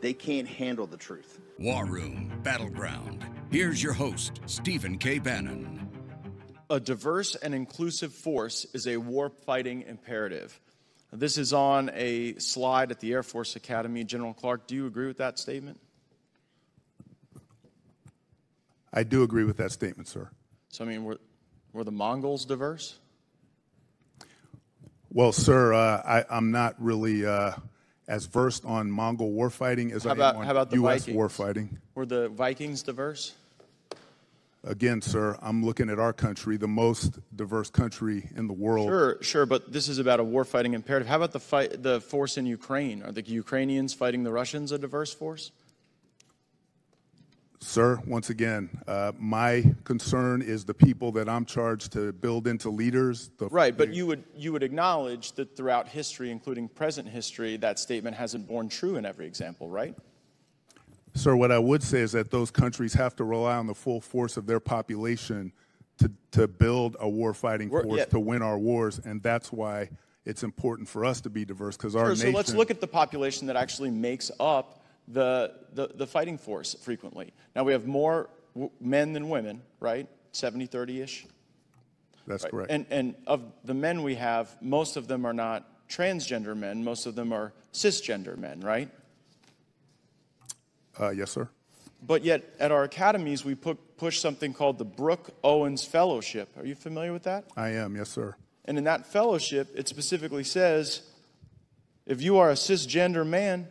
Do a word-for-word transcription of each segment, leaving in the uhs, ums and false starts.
they can't handle the truth. War Room Battleground. Here's your host, Stephen K. Bannon. A diverse and inclusive force is a war-fighting imperative. This is on a slide at the Air Force Academy. General Clark, do you agree with that statement? I do agree with that statement, sir. So, I mean, were, were the Mongols diverse? Well, sir, uh, I, I'm not really uh, as versed on Mongol warfighting as how I about, am on how about the U S Vikings? Warfighting. Were the Vikings diverse? Again, sir, I'm looking at our country, the most diverse country in the world. Sure, sure, but this is about a warfighting imperative. How about the fight, the force in Ukraine? Are the Ukrainians fighting the Russians a diverse force? Sir, once again, uh, my concern is the people that I'm charged to build into leaders. The right, but you would you would acknowledge that throughout history, including present history, that statement hasn't borne true in every example, right? Sir, what I would say is that those countries have to rely on the full force of their population to, to build a warfighting force, yeah. to win our wars, and that's why it's important for us to be diverse, because our sure, nation... So let's look at the population that actually makes up the, the, the fighting force frequently. Now, we have more w- men than women, right? seventy thirty-ish? That's right. Correct. And, and of the men we have, most of them are not transgender men. Most of them are cisgender men, right? Uh, yes, sir. But yet, at our academies, we pu- push something called the Brooke Owens Fellowship. Are you familiar with that? I am, yes, sir. And in that fellowship, it specifically says, if you are a cisgender man,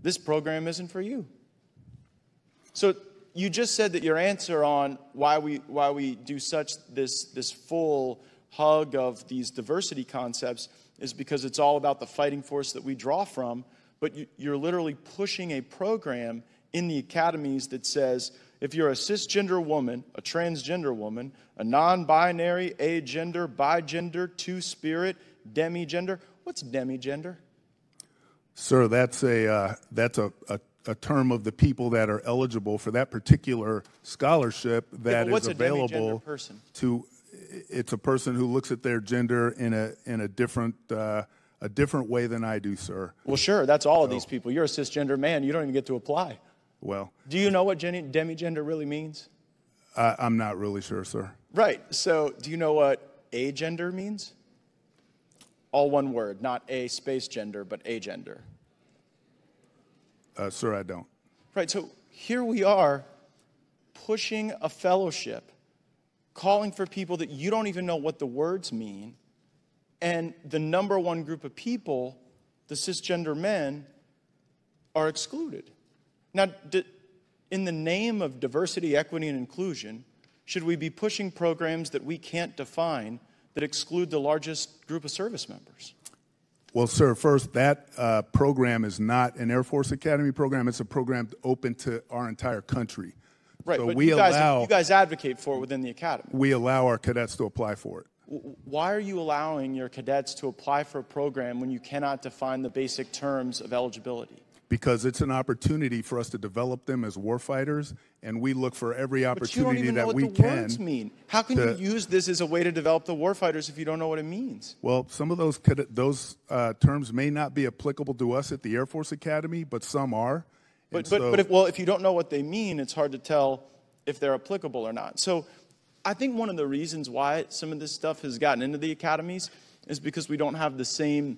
this program isn't for you. So you just said that your answer on why we why we do such this this full hug of these diversity concepts is because it's all about the fighting force that we draw from. But you're literally pushing a program in the academies that says, if you're a cisgender woman, a transgender woman, a non-binary, agender, bigender, two-spirit, demigender, what's demigender? Sir, that's a uh, that's a, a, a term of the people that are eligible for that particular scholarship that yeah, is available to. It's a person who looks at their gender in a in a different. Uh, A different way than I do, sir. Well, sure, that's all so, of these people. You're a cisgender man. You don't even get to apply. Well. Do you know what gen- demigender really means? I, I'm not really sure, sir. Right. So do you know what agender means? All one word, not a space gender, but agender. Uh, sir, I don't. Right. So here we are pushing a fellowship, calling for people that you don't even know what the words mean. And the number one group of people, the cisgender men, are excluded. Now, in the name of diversity, equity, and inclusion, should we be pushing programs that we can't define that exclude the largest group of service members? Well, sir, first, that uh, program is not an Air Force Academy program. It's a program open to our entire country. Right, so but we you, guys, allow, you guys advocate for it within the academy. We allow our cadets to apply for it. Why are you allowing your cadets to apply for a program when you cannot define the basic terms of eligibility? Because it's an opportunity for us to develop them as warfighters, and we look for every opportunity that we can. But you don't even know what the words mean. How can you use this as a way to develop the warfighters if you don't know what it means? Well, some of those those uh, terms may not be applicable to us at the Air Force Academy, but some are. But but, so but if, well, if you don't know what they mean, it's hard to tell if they're applicable or not. So. I think one of the reasons why some of this stuff has gotten into the academies is because we don't have the same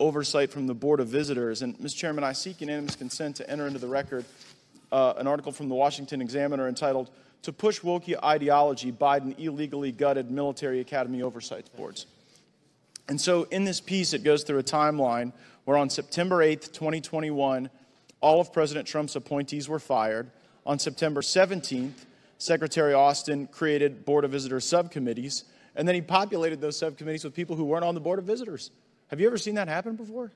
oversight from the Board of Visitors. And, Mister Chairman, I seek unanimous consent to enter into the record uh, an article from the Washington Examiner entitled, "To Push Woke Ideology, Biden Illegally Gutted Military Academy Oversight Boards." And so in this piece, it goes through a timeline where on September eighth, twenty twenty-one, all of President Trump's appointees were fired. On September seventeenth, Secretary Austin created Board of Visitors subcommittees, and then he populated those subcommittees with people who weren't on the Board of Visitors. Have you ever seen that happen before?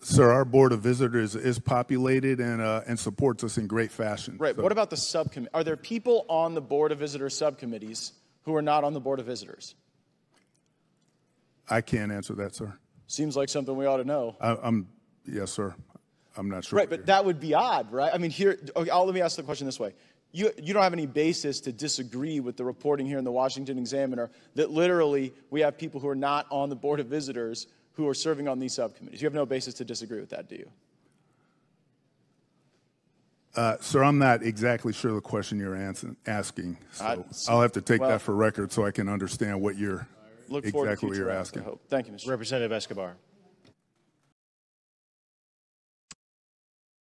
Sir, our board of visitors is populated and uh, and supports us in great fashion. Right. So. What about the subcommittee? Are there people on the board of visitors subcommittees who are not on the board of visitors? I can't answer that, sir. Seems like something we ought to know. I, I'm, yes, sir. I'm not sure. Right, but that would be odd, right? I mean, here, okay, I'll, let me ask the question this way. You, you don't have any basis to disagree with the reporting here in the Washington Examiner that literally we have people who are not on the board of visitors who are serving on these subcommittees. You have no basis to disagree with that, do you? Uh, sir, I'm not exactly sure the question you're answering, asking. So I, so, I'll have to take well, that for record so I can understand what you're look exactly to what you're asking. Hope. Thank you, Mister Representative Escobar.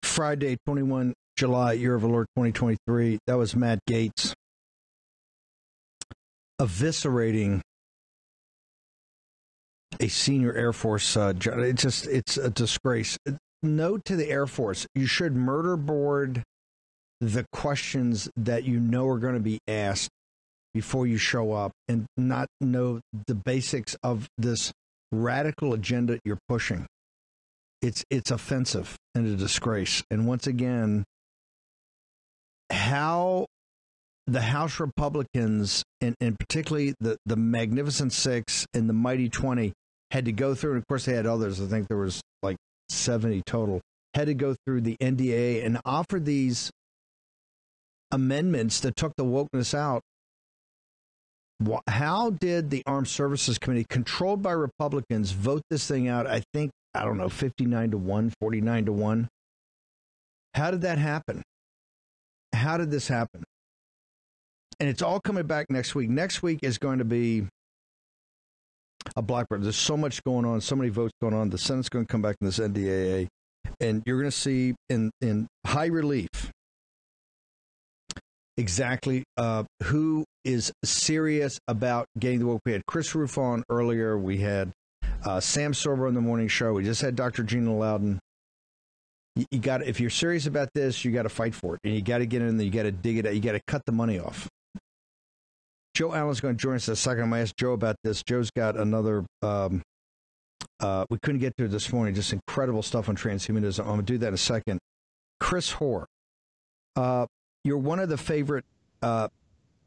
Friday, twenty-first of July, Year of Alert twenty twenty-three. That was Matt Gaetz eviscerating a senior Air Force. Uh, it's just, it's a disgrace. Note to the Air Force, you should murder board the questions that you know are going to be asked before you show up and not know the basics of this radical agenda you're pushing. It's it's offensive and a disgrace. And once again, how the House Republicans, and, and particularly the, the Magnificent Six and the Mighty twenty, had to go through, and of course they had others, I think there was like seventy total, had to go through the N D A A and offer these amendments that took the wokeness out. How did the Armed Services Committee, controlled by Republicans, vote this thing out, I think, I don't know, fifty-nine to one, forty-nine to one. How did that happen? How did this happen? And it's all coming back next week. Next week is going to be a blackbird. There's so much going on, so many votes going on. The Senate's going to come back in this N D A A, and you're going to see in, in high relief exactly uh, who is serious about getting the woke. We had Chris Rufo on earlier. We had Uh, Sam Sorbo on the morning show. We just had Doctor Gina Loudon. You, you got, if you're serious about this, you got to fight for it, and you got to get in there. You got to dig it out. You got to cut the money off. Joe Allen's going to join us in a second. I'm going to ask Joe about this. Joe's got another. Um, uh, we couldn't get to it this morning. Just incredible stuff on transhumanism. I'm going to do that in a second. Chris Hoare, uh, you're one of the favorite, uh,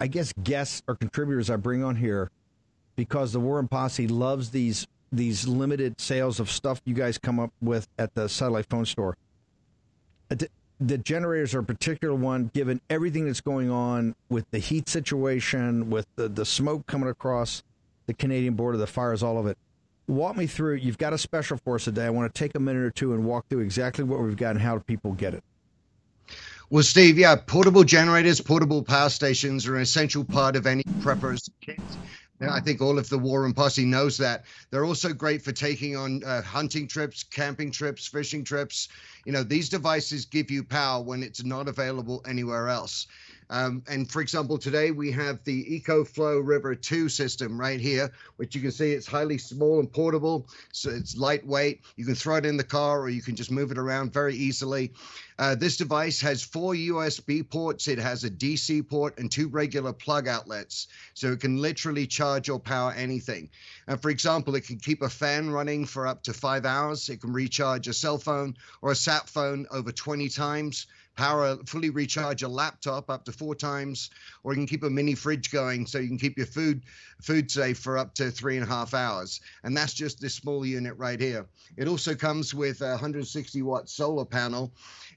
I guess, guests or contributors I bring on here because the Warren Posse loves these. these limited sales of stuff you guys come up with at the satellite phone store. The generators are a particular one, given everything that's going on with the heat situation, with the, the smoke coming across the Canadian border, the fires, all of it. Walk me through. You've got a special for us today. I want to take a minute or two and walk through exactly what we've got and how people get it. Well, Steve, yeah, portable generators, portable power stations are an essential part of any prepper's kit. Now, I think all of the Warren Posse knows that. They're also great for taking on uh, hunting trips, camping trips, fishing trips. You know, these devices give you power when it's not available anywhere else. Um, and for example, today we have the EcoFlow River two system right here, which you can see it's highly small and portable. So it's lightweight. You can throw it in the car or you can just move it around very easily. Uh, this device has four U S B ports. It has a D C port and two regular plug outlets. So it can literally charge or power anything. And for example, it can keep a fan running for up to five hours. It can recharge a cell phone or a sat phone over twenty times. Power, fully recharge a laptop up to four times, or you can keep a mini fridge going so you can keep your food food safe for up to three and a half hours. And that's just this small unit right here. It also comes with a one hundred sixty watt solar panel,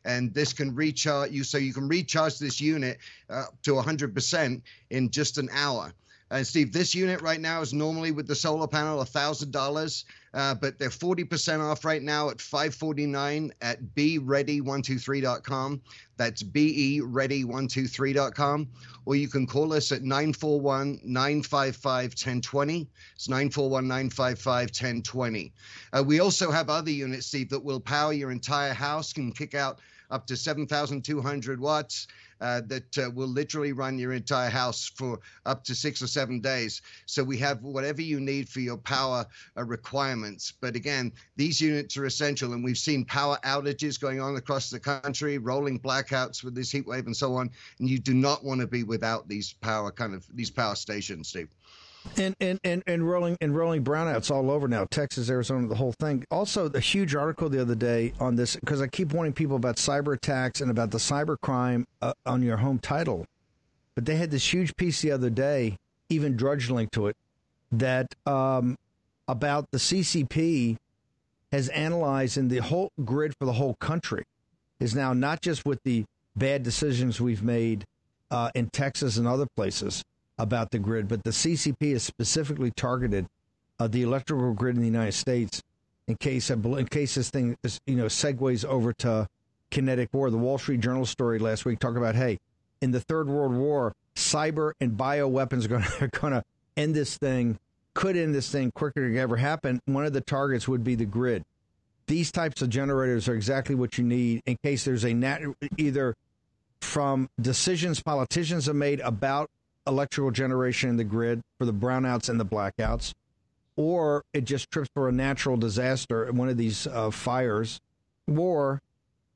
and this can recharge you. So you can recharge this unit uh, to one hundred percent in just an hour. And Steve, this unit right now is normally with the solar panel one thousand dollars, uh, but they're forty percent off right now at five forty-nine at Be Ready one two three dot com. That's Be Ready one two three dot com. Or you can call us at nine four one, nine five five, one zero two zero. It's nine four one, nine five five, one zero two zero. Uh, we also have other units, Steve, that will power your entire house, can kick out up to seven thousand two hundred watts. Uh, that uh, will literally run your entire house for up to six or seven days. So we have whatever you need for your power uh, requirements. But again, these units are essential, and we've seen power outages going on across the country, rolling blackouts with this heat wave and so on. And you do not want to be without these power kind of these power stations, Steve. And and, and and rolling and rolling brownouts all over now, Texas, Arizona, the whole thing. Also, a huge article the other day on this, because I keep warning people about cyber attacks and about the cyber crime uh, on your home title. But they had this huge piece the other day, even Drudge linked to it, that um, about the C C P has analyzed, and the whole grid for the whole country is now not just with the bad decisions we've made uh, in Texas and other places about the grid, but the C C P has specifically targeted uh, the electrical grid in the United States in case in case this thing is, you know, segues over to kinetic war. The Wall Street Journal story last week talked about, hey, in the Third World War, cyber and bioweapons are going to end this thing, could end this thing quicker than it ever happened. One of the targets would be the grid. These types of generators are exactly what you need in case there's a nat- either from decisions politicians have made about electrical generation in the grid for the brownouts and the blackouts, or it just trips for a natural disaster in one of these uh, fires. Or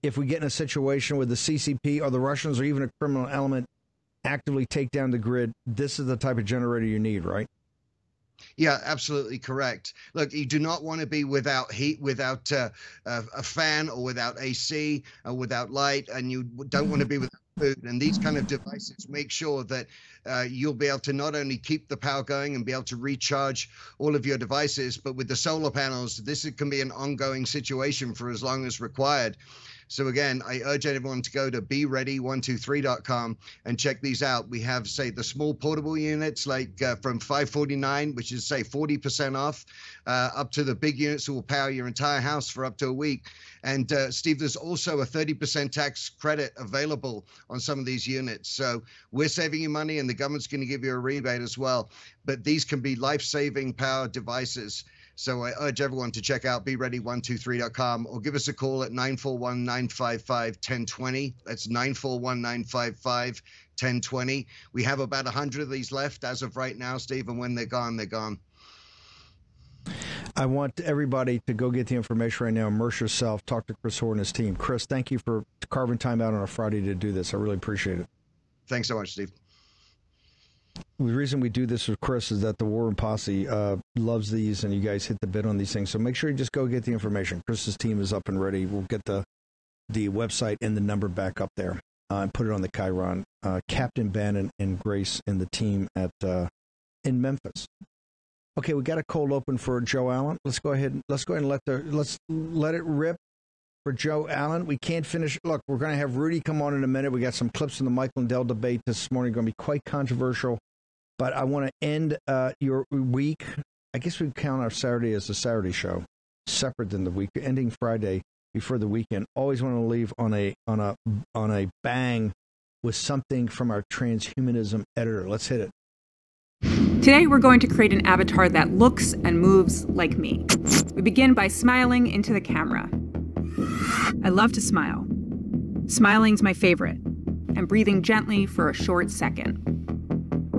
if we get in a situation where the C C P or the Russians or even a criminal element actively take down the grid, this is the type of generator you need, right? Yeah, absolutely correct. Look, you do not want to be without heat, without uh, a, a fan, or without A C, or without light, and you don't want to be without food. And these kind of devices make sure that uh, you'll be able to not only keep the power going and be able to recharge all of your devices, but with the solar panels, this can be an ongoing situation for as long as required. So again, I urge everyone to go to Be Ready one two three dot com and check these out. We have, say, the small portable units, like uh, from five forty-nine, which is, say, forty percent off, uh, up to the big units that will power your entire house for up to a week. And, uh, Steve, there's also a thirty percent tax credit available on some of these units. So we're saving you money, and the government's going to give you a rebate as well. But these can be life-saving power devices. So I urge everyone to check out Be Ready one two three dot com, or give us a call at nine four one, nine five five, one zero two zero. That's nine four one, nine five five, one zero two zero. We have about one hundred of these left as of right now, Steve, and when they're gone, they're gone. I want everybody to go get the information right now, immerse yourself, talk to Chris Hoare and his team. Chris, thank you for carving time out on a Friday to do this. I really appreciate it. Thanks so much, Steve. The reason we do this with Chris is that the War Room Posse uh, loves these, and you guys hit the bid on these things. So make sure you just go get the information. Chris's team is up and ready. We'll get the the website and the number back up there uh, and put it on the Chiron. Uh, Captain Bannon and Grace and the team at uh, in Memphis. Okay, we got a cold open for Joe Allen. Let's go ahead. And, let's go ahead and let the let's let it rip for Joe Allen. We can't finish. Look, we're going to have Rudy come on in a minute. We got some clips from the Mike Lindell debate this morning. Going to be quite controversial. But I want to end uh, your week. I guess we count our Saturday as a Saturday show, separate than the week, ending Friday before the weekend. Always want to leave on a on a on a bang with something from our transhumanism editor. Let's hit it. Today, we're going to create an avatar that looks and moves like me. We begin by smiling into the camera. I love to smile. Smiling's my favorite, and breathing gently for a short second.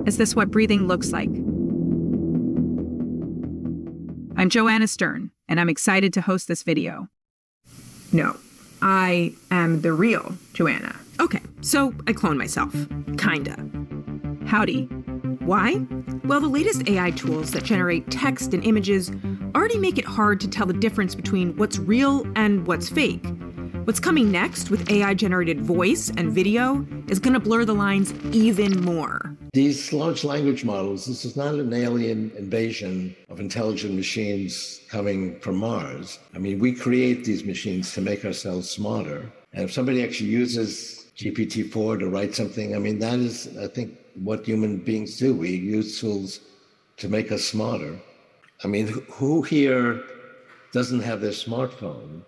Is this what breathing looks like? I'm Joanna Stern, and I'm excited to host this video. No, I am the real Joanna. Okay, so I clone myself, kinda. Howdy. Why? Well, the latest A I tools that generate text and images already make it hard to tell the difference between what's real and what's fake. What's coming next with A I-generated voice and video is going to blur the lines even more. These large language models, this is not an alien invasion of intelligent machines coming from Mars. I mean, we create these machines to make ourselves smarter. And if somebody actually uses G P T four to write something, I mean, that is, I think, what human beings do. We use tools to make us smarter. I mean, who here doesn't have their smartphone?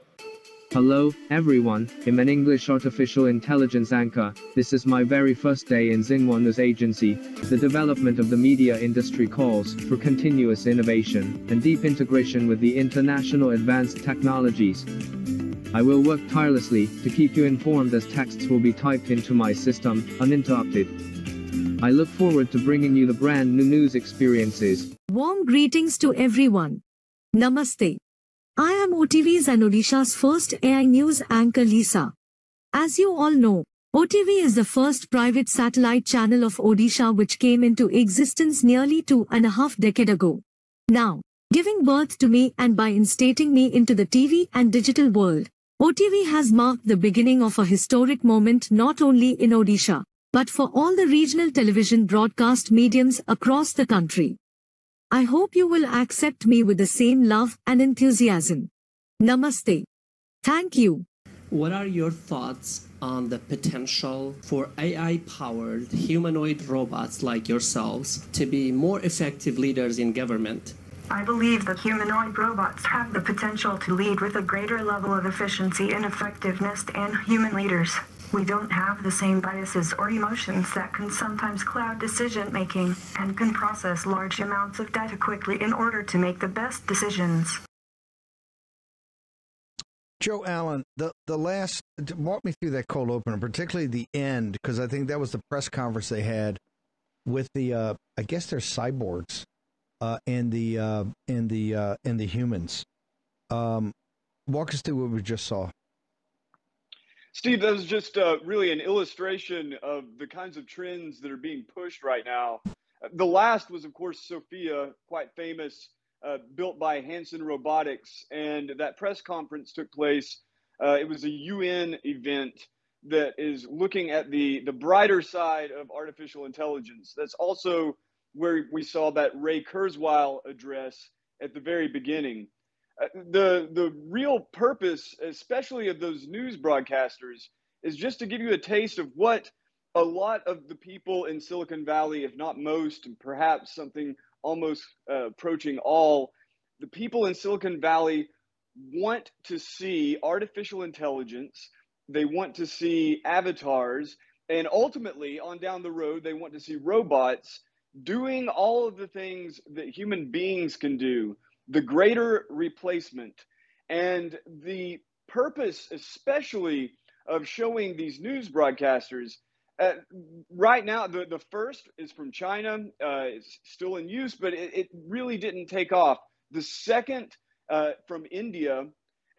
Hello, everyone, I'm an English artificial intelligence anchor. This is my very first day in Xinhua's agency. The development of the media industry calls for continuous innovation and deep integration with the international advanced technologies. I will work tirelessly to keep you informed as texts will be typed into my system, uninterrupted. I look forward to bringing you the brand new news experiences. Warm greetings to everyone. Namaste. I am O T V's and Odisha's first A I news anchor, Lisa. As you all know, O T V is the first private satellite channel of Odisha, which came into existence nearly two and a half decade ago. Now, giving birth to me and by instating me into the T V and digital world, O T V has marked the beginning of a historic moment not only in Odisha, but for all the regional television broadcast mediums across the country. I hope you will accept me with the same love and enthusiasm. Namaste. Thank you. What are your thoughts on the potential for A I-powered humanoid robots like yourselves to be more effective leaders in government? I believe that humanoid robots have the potential to lead with a greater level of efficiency and effectiveness than human leaders. We don't have the same biases or emotions that can sometimes cloud decision-making and can process large amounts of data quickly in order to make the best decisions. Joe Allen, the, the last, walk me through that cold opener, particularly the end, because I think that was the press conference they had with the, uh, I guess they're cyborgs uh, and the uh, and the uh, and the humans. Um, walk us through what we just saw. Steve, that was just uh, really an illustration of the kinds of trends that are being pushed right now. The last was, of course, Sophia, quite famous, uh, built by Hanson Robotics. And that press conference took place. Uh, it was a U N event that is looking at the, the brighter side of artificial intelligence. That's also where we saw that Ray Kurzweil address at the very beginning. The the real purpose, especially of those news broadcasters, is just to give you a taste of what a lot of the people in Silicon Valley, if not most, and perhaps something almost uh, approaching all, the people in Silicon Valley want to see artificial intelligence. They want to see avatars. And ultimately, on down the road, they want to see robots doing all of the things that human beings can do. The greater replacement, and the purpose especially of showing these news broadcasters uh, right now, the, the first is from China. Uh, it's still in use, but it, it really didn't take off. The second uh, from India,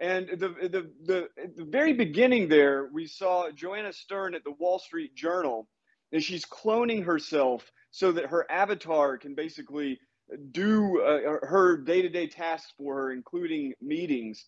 and the, the, the, at the very beginning there, we saw Joanna Stern at the Wall Street Journal, and she's cloning herself so that her avatar can basically do uh, her day-to-day tasks for her, including meetings.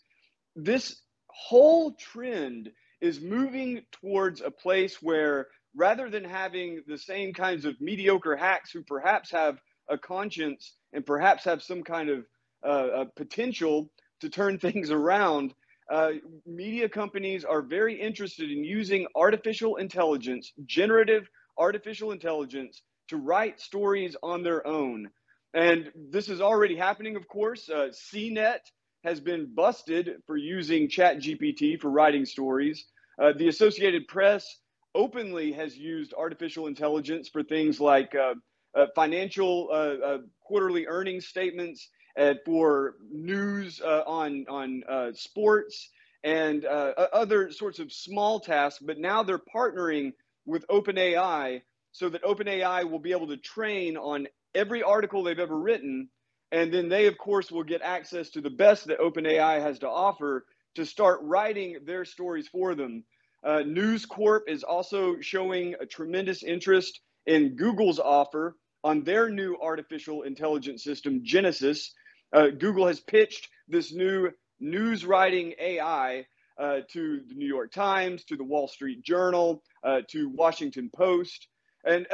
This whole trend is moving towards a place where, rather than having the same kinds of mediocre hacks who perhaps have a conscience and perhaps have some kind of uh, potential to turn things around, uh, media companies are very interested in using artificial intelligence, generative artificial intelligence, to write stories on their own. And this is already happening, of course. Uh, C net has been busted for using Chat G P T for writing stories. Uh, the Associated Press openly has used artificial intelligence for things like uh, uh, financial uh, uh, quarterly earnings statements, and for news uh, on, on uh, sports and uh, other sorts of small tasks. But now they're partnering with OpenAI so that OpenAI will be able to train on every article they've ever written, and then they, of course, will get access to the best that OpenAI has to offer to start writing their stories for them. Uh, News Corp is also showing a tremendous interest in Google's offer on their new artificial intelligence system, Genesis. Uh, Google has pitched this new news writing A I uh, to the New York Times, to the Wall Street Journal, uh, to Washington Post. And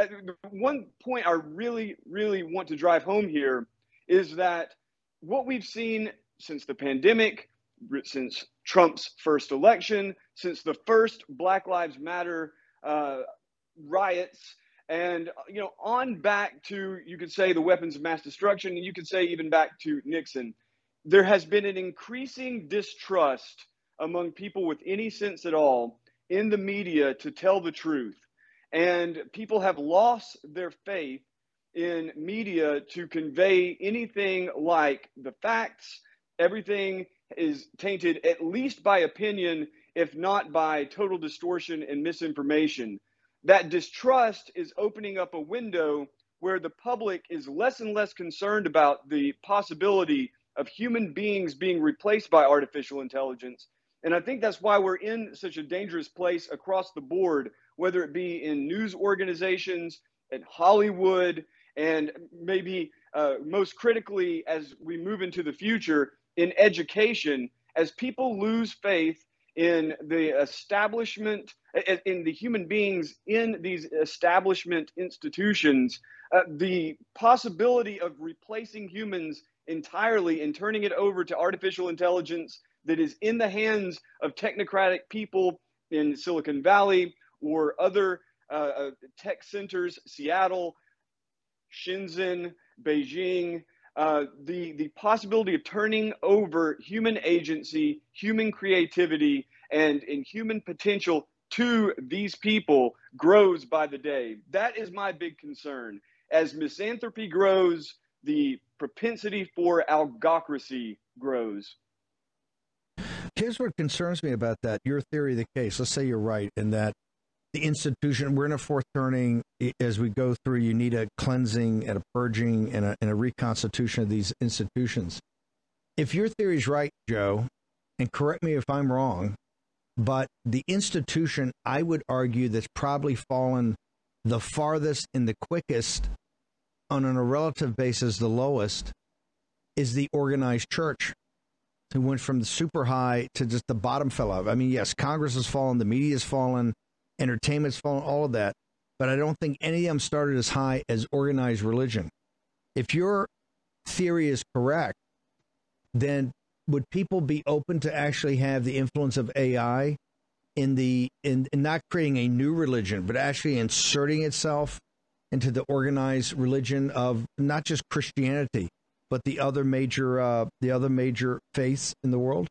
one point I really, really want to drive home here is that what we've seen since the pandemic, since Trump's first election, since the first Black Lives Matter uh, riots, and, you know, on back to, you could say, the weapons of mass destruction, and you could say even back to Nixon, there has been an increasing distrust among people with any sense at all in the media to tell the truth. And people have lost their faith in media to convey anything like the facts. Everything is tainted at least by opinion, if not by total distortion and misinformation. That distrust is opening up a window where the public is less and less concerned about the possibility of human beings being replaced by artificial intelligence. And I think that's why we're in such a dangerous place across the board whether it be in news organizations, in Hollywood, and maybe uh, most critically, as we move into the future, in education, as people lose faith in the establishment, in the human beings in these establishment institutions, uh, the possibility of replacing humans entirely and turning it over to artificial intelligence that is in the hands of technocratic people in Silicon Valley or other uh, tech centers, Seattle, Shenzhen, Beijing, uh, the, the possibility of turning over human agency, human creativity, and, and human potential to these people grows by the day. That is my big concern. As misanthropy grows, the propensity for algocracy grows. Here's what concerns me about that, your theory of the case. Let's say you're right in that the institution, we're in a fourth turning as we go through. You need a cleansing and a purging and a, and a reconstitution of these institutions. If your theory is right, Joe, and correct me if I'm wrong, but the institution, I would argue, that's probably fallen the farthest and the quickest on a relative basis, the lowest, is the organized church, who went from the super high to just the bottom fell off. I mean, yes, Congress has fallen, the media has fallen, entertainment's fallen, all of that. But I don't think any of them started as high as organized religion. If your theory is correct, then would people be open to actually have the influence of A I in the in, in not creating a new religion, but actually inserting itself into the organized religion of not just Christianity, but the other major uh, the other major faiths in the world?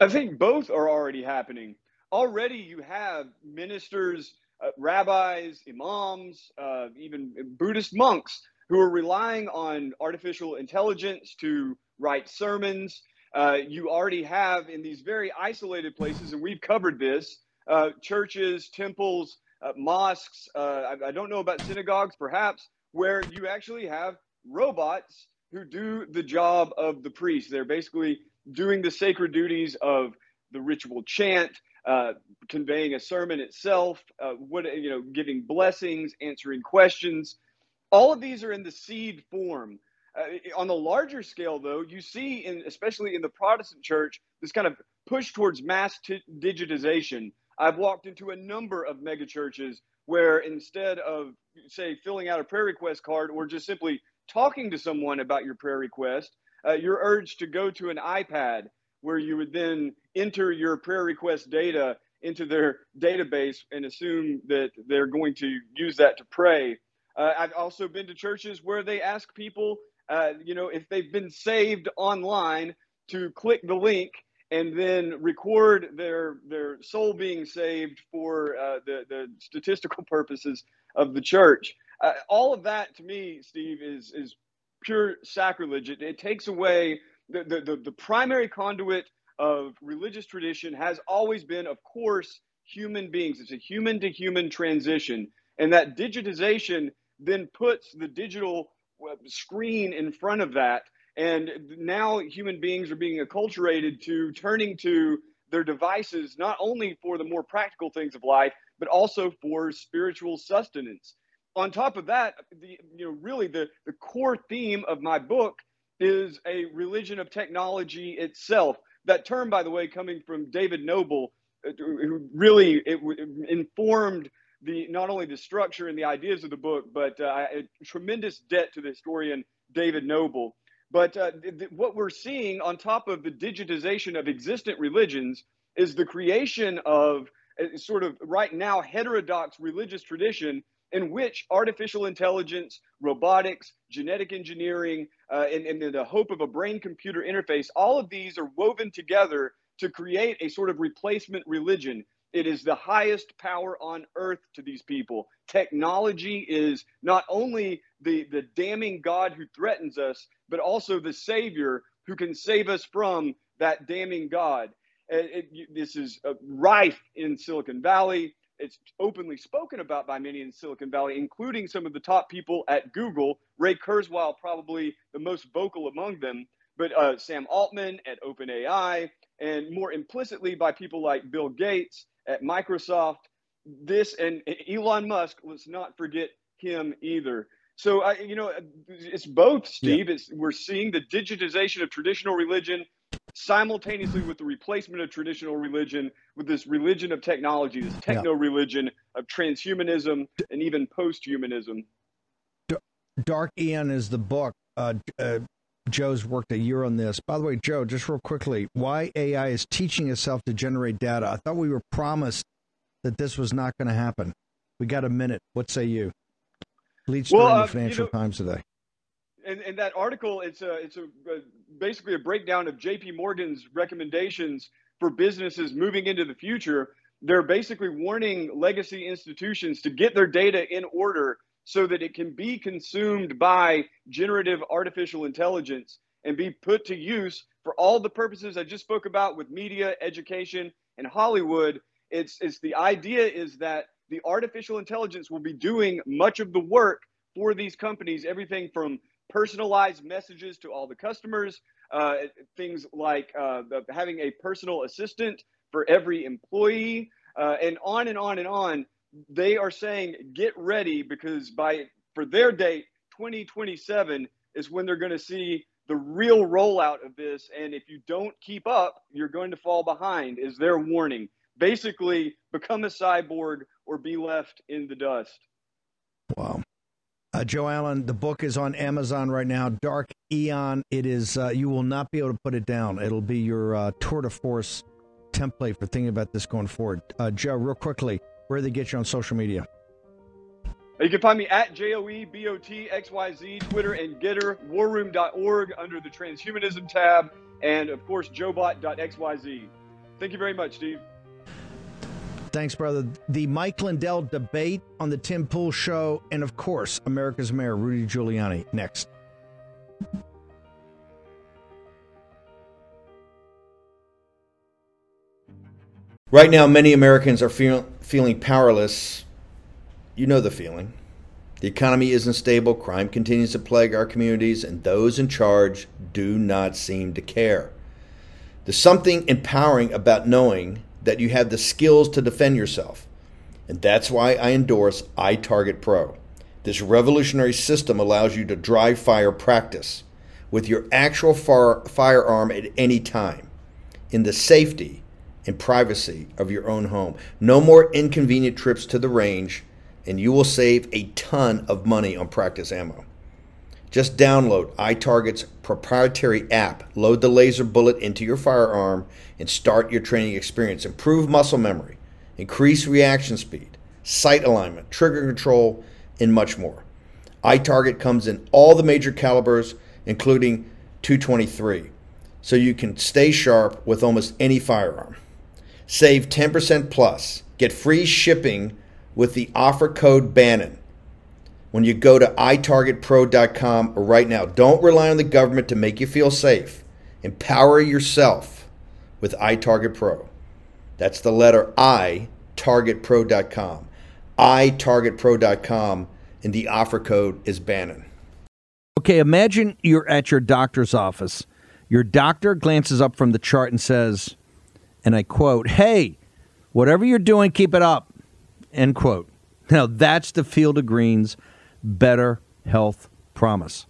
I think both are already happening. Already you have ministers, uh, rabbis, imams, uh, even Buddhist monks who are relying on artificial intelligence to write sermons. Uh, you already have in these very isolated places, and we've covered this, uh, churches, temples, Uh, mosques, uh, I, I don't know about synagogues, perhaps, where you actually have robots who do the job of the priest. They're basically doing the sacred duties of the ritual chant, uh, conveying a sermon itself, uh, what, you know, giving blessings, answering questions. All of these are in the seed form. Uh, on the larger scale, though, you see, in, especially in the Protestant church, this kind of push towards mass t- digitization. I've walked into a number of megachurches where instead of, say, filling out a prayer request card or just simply talking to someone about your prayer request, uh, you're urged to go to an iPad where you would then enter your prayer request data into their database and assume that they're going to use that to pray. Uh, I've also been to churches where they ask people, uh, you know, if they've been saved online to click the link and then record their their soul being saved for uh, the, the statistical purposes of the church. Uh, all of that, to me, Steve, is is pure sacrilege. It, it takes away the, the, the primary conduit of religious tradition has always been, of course, human beings. It's a human-to-human transition. And that digitization then puts the digital screen in front of that. And now human beings are being acculturated to turning to their devices, not only for the more practical things of life, but also for spiritual sustenance. On top of that, the, you know, really the, the core theme of my book is a religion of technology itself. That term, by the way, coming from David Noble, who really it, it informed the not only the structure and the ideas of the book, but uh, a tremendous debt to the historian David Noble. But uh, th- what we're seeing on top of the digitization of existent religions is the creation of a sort of right now heterodox religious tradition in which artificial intelligence, robotics, genetic engineering, uh, and, and the hope of a brain-computer interface, all of these are woven together to create a sort of replacement religion. It is the highest power on earth to these people. Technology is not only the, the damning God who threatens us, but also the Savior who can save us from that damning God. It, it, this is rife in Silicon Valley. It's openly spoken about by many in Silicon Valley, including some of the top people at Google. Ray Kurzweil, probably the most vocal among them, but uh, Sam Altman at OpenAI, and more implicitly by people like Bill Gates at Microsoft. this, and Elon Musk, let's not forget him either. So, I, you know, it's both, Steve. Yeah. It's, we're seeing the digitization of traditional religion simultaneously with the replacement of traditional religion with this religion of technology, this techno-religion yeah. of transhumanism and even post-humanism. Dark Aeon is the book. Uh, uh, Joe's worked a year on this. By the way, Joe, just real quickly, why A I is teaching itself to generate data. I thought we were promised that this was not going to happen. We got a minute. What say you? Leads well, uh, the Financial you know, Times today. And, and that article, it's a, it's a, a, basically a breakdown of J P Morgan's recommendations for businesses moving into the future. They're basically warning legacy institutions to get their data in order so that it can be consumed by generative artificial intelligence and be put to use for all the purposes I just spoke about with media, education, and Hollywood. It's, it's the idea is that the artificial intelligence will be doing much of the work for these companies, everything from personalized messages to all the customers, uh, things like uh, the, having a personal assistant for every employee, uh, and on and on and on. They are saying, get ready, because by for their date, twenty twenty-seven is when they're going to see the real rollout of this. And if you don't keep up, you're going to fall behind, is their warning. Basically, become a cyborg or be left in the dust. Wow. Uh, Joe Allen, the book is on Amazon right now, Dark Aeon. It is, uh, you will not be able to put it down. It'll be your uh, tour de force template for thinking about this going forward. Uh, Joe, real quickly, where do they get you on social media? You can find me at J O E B O T X Y Z, Twitter and Getter, war room dot org under the transhumanism tab, and of course, jobot dot X Y Z. Thank you very much, Steve. Thanks, brother. The Mike Lindell debate on the Tim Pool Show, and of course, America's Mayor Rudy Giuliani next. Right now, many Americans are feel, feeling powerless. You know the feeling. The economy isn't stable, crime continues to plague our communities, and those in charge do not seem to care. There's something empowering about knowing that you have the skills to defend yourself. And that's why I endorse iTarget Pro. This revolutionary system allows you to dry fire practice with your actual fire, firearm at any time in the safety and privacy of your own home. No more inconvenient trips to the range, and you will save a ton of money on practice ammo. Just download iTarget's proprietary app, load the laser bullet into your firearm, and start your training experience. Improve muscle memory, increase reaction speed, sight alignment, trigger control, and much more. iTarget comes in all the major calibers, including two twenty-three, so you can stay sharp with almost any firearm. Save ten percent plus. Get free shipping with the offer code Bannon when you go to i target pro dot com right now. Don't rely on the government to make you feel safe. Empower yourself with iTarget Pro. That's the letter I, target pro dot com. i target pro dot com, and the offer code is Bannon. Okay, imagine you're at your doctor's office. Your doctor glances up from the chart and says, and I quote, "Hey, whatever you're doing, keep it up," end quote. Now, that's the Field of Greens Better Health Promise.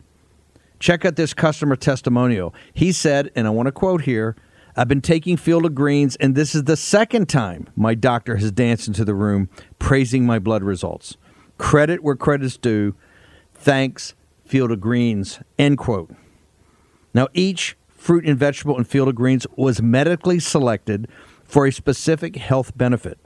Check out this customer testimonial. He said, and I want to quote here, "I've been taking Field of Greens, and this is the second time my doctor has danced into the room praising my blood results. Credit where credit's due. Thanks, Field of Greens," end quote. Now, each fruit and vegetable in Field of Greens was medically selected for a specific health benefit.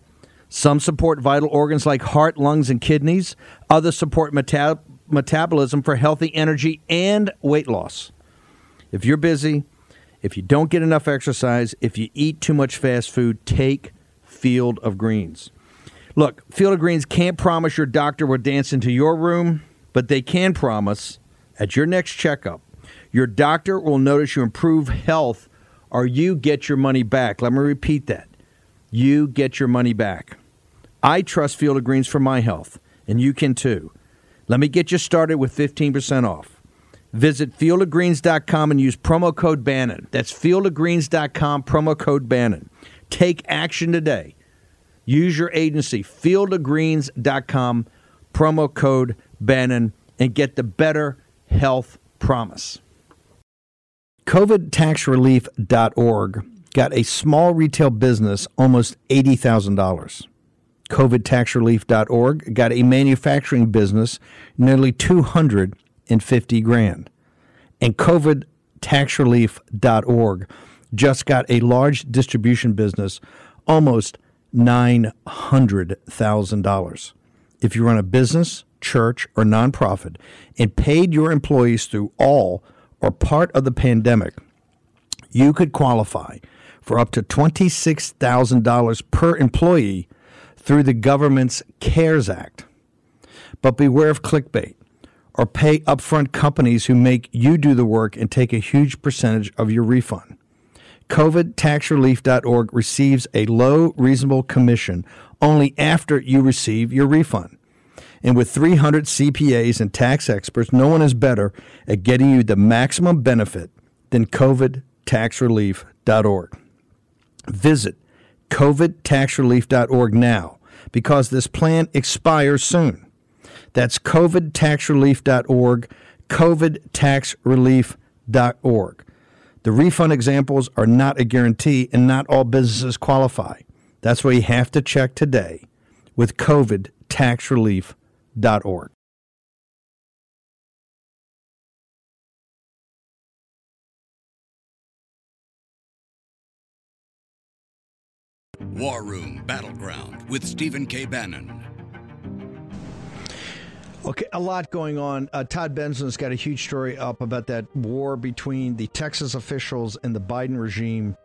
Some support vital organs like heart, lungs, and kidneys. Others support meta- metabolism for healthy energy and weight loss. If you're busy, if you don't get enough exercise, if you eat too much fast food, take Field of Greens. Look, Field of Greens can't promise your doctor will dance into your room, but they can promise at your next checkup, your doctor will notice you improve health or you get your money back. Let me repeat that. You get your money back. I trust Field of Greens for my health, and you can too. Let me get you started with fifteen percent off. Visit field of greens dot com and use promo code Bannon. That's field of greens dot com, promo code Bannon. Take action today. Use your agency, field of greens dot com, promo code Bannon, and get the Better Health Promise. covid tax relief dot org got a small retail business almost eighty thousand dollars. covid tax relief dot org got a manufacturing business nearly two hundred fifty grand. And covid tax relief dot org just got a large distribution business almost nine hundred thousand dollars. If you run a business, church, or nonprofit and paid your employees through all or part of the pandemic, you could qualify for up to twenty-six thousand dollars per employee through the government's CARES Act. But beware of clickbait or pay upfront companies who make you do the work and take a huge percentage of your refund. covid tax relief dot org receives a low, reasonable commission only after you receive your refund. And with three hundred C P As and tax experts, no one is better at getting you the maximum benefit than covid tax relief dot org. Visit covid tax relief dot org now because this plan expires soon. That's covid tax relief dot org, covid tax relief dot org. The refund examples are not a guarantee and not all businesses qualify. That's why you have to check today with covid tax relief dot org. War Room Battleground with Stephen K. Bannon. Okay, a lot going on. Uh, Todd Benson's got a huge story up about that war between the Texas officials and the Biden regime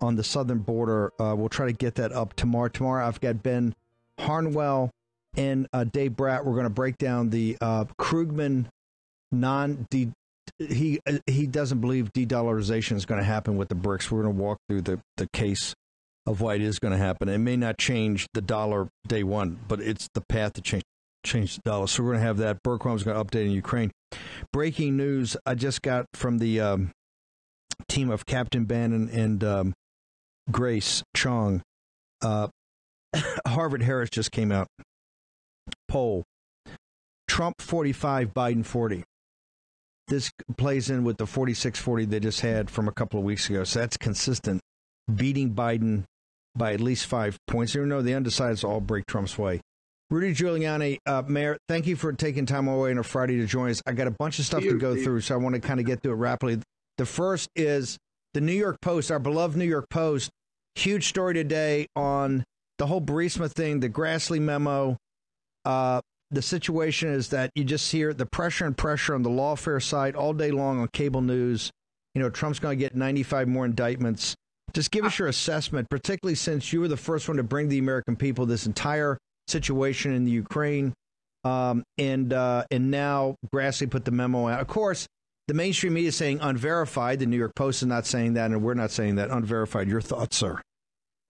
on the southern border. Uh, we'll try to get that up tomorrow. Tomorrow I've got Ben Harnwell and uh, Dave Bratt. We're going to break down the uh, Krugman non de- he he doesn't believe de-dollarization is going to happen with the BRICS. We're going to walk through the, the case of why it is going to happen. It may not change the dollar day one, but it's the path to change. Change the dollar. So we're going to have that. Bergquam's going to update in Ukraine. Breaking news I just got from the um, team of Captain Bannon and um, Grace Chong. Uh, Harvard-Harris just came out. Poll. Trump forty-five, Biden forty. This plays in with the forty-six forty they just had from a couple of weeks ago. So that's consistent. Beating Biden by at least five points. You know, the undecideds all break Trump's way. Rudy Giuliani, uh, Mayor, thank you for taking time away on a Friday to join us. I got a bunch of stuff to go through, so I want to kind of get through it rapidly. The first is the New York Post, our beloved New York Post. Huge story today on the whole Burisma thing, the Grassley memo. Uh, the situation is that you just hear the pressure and pressure on the lawfare side all day long on cable news. You know, Trump's going to get ninety-five more indictments. Just give us your assessment, particularly since you were the first one to bring the American people this entire situation in the Ukraine, um, and uh, and now Grassley put the memo out. Of course, the mainstream media is saying unverified. The New York Post is not saying that, and we're not saying that. Unverified. Your thoughts, sir?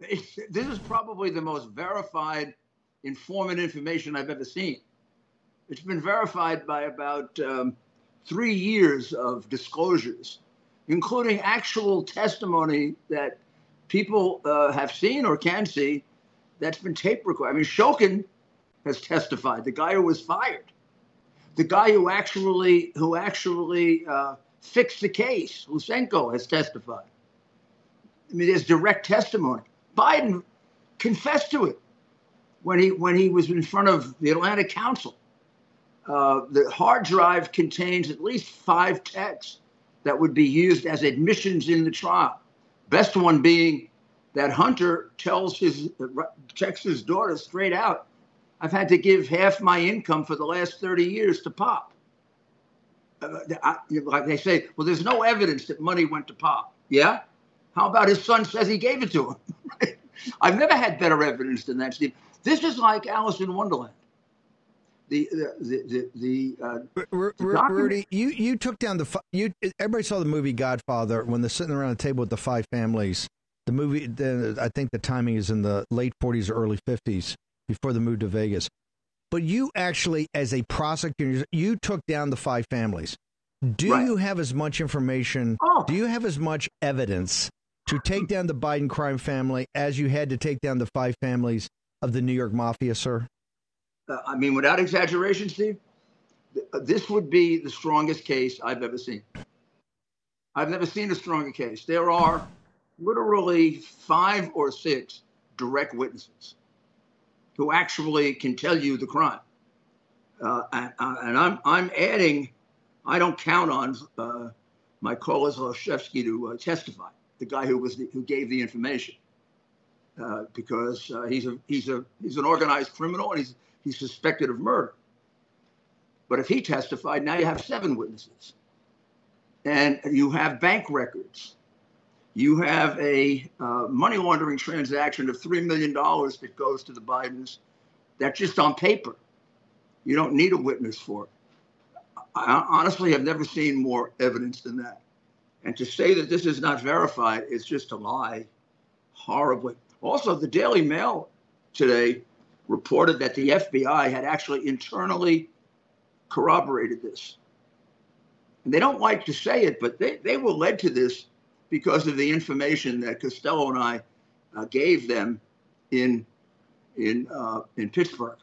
This is probably the most verified, informative information I've ever seen. It's been verified by about um, three years of disclosures, including actual testimony that people uh, have seen or can see. That's been tape recorded. I mean, Shokin has testified. The guy who was fired, the guy who actually who actually uh, fixed the case, Lusenko, has testified. I mean, there's direct testimony. Biden confessed to it when he when he was in front of the Atlantic Council. Uh, the hard drive contains at least five texts that would be used as admissions in the trial. Best one being that Hunter tells his, checks his daughter straight out, I've had to give half my income for the last thirty years to Pop. Uh, I, like they say, well, there's no evidence that money went to Pop. Yeah? How about his son says he gave it to him? I've never had better evidence than that, Steve. This is like Alice in Wonderland. The the the, the, uh, R- the R- Rudy, you, you took down the you. Everybody saw the movie Godfather when they're sitting around the table with the five families. The movie, the, I think the timing is in the late forties or early fifties before the move to Vegas. But you actually, as a prosecutor, you took down the five families. Do right. you have as much information? Oh. Do you have as much evidence to take down the Biden crime family as you had to take down the five families of the New York Mafia, sir? Uh, I mean, without exaggeration, Steve, th- this would be the strongest case I've ever seen. I've never seen a stronger case. There are literally five or six direct witnesses who actually can tell you the crime. Uh, and and I'm, I'm adding, I don't count on uh, my caller Olszewski to uh, testify, the guy who was the, who gave the information, uh, because uh, he's a he's a he's an organized criminal and he's he's suspected of murder. But if he testified, now you have seven witnesses, and you have bank records, you have a uh, money laundering transaction of three million dollars that goes to the Bidens. That's just on paper. You don't need a witness for it. I honestly have never seen more evidence than that. And to say that this is not verified is just a lie, horribly. Also, the Daily Mail today reported that the F B I had actually internally corroborated this. And they don't like to say it, but they, they were led to this because of the information that Costello and I uh, gave them in, in, uh, in Pittsburgh.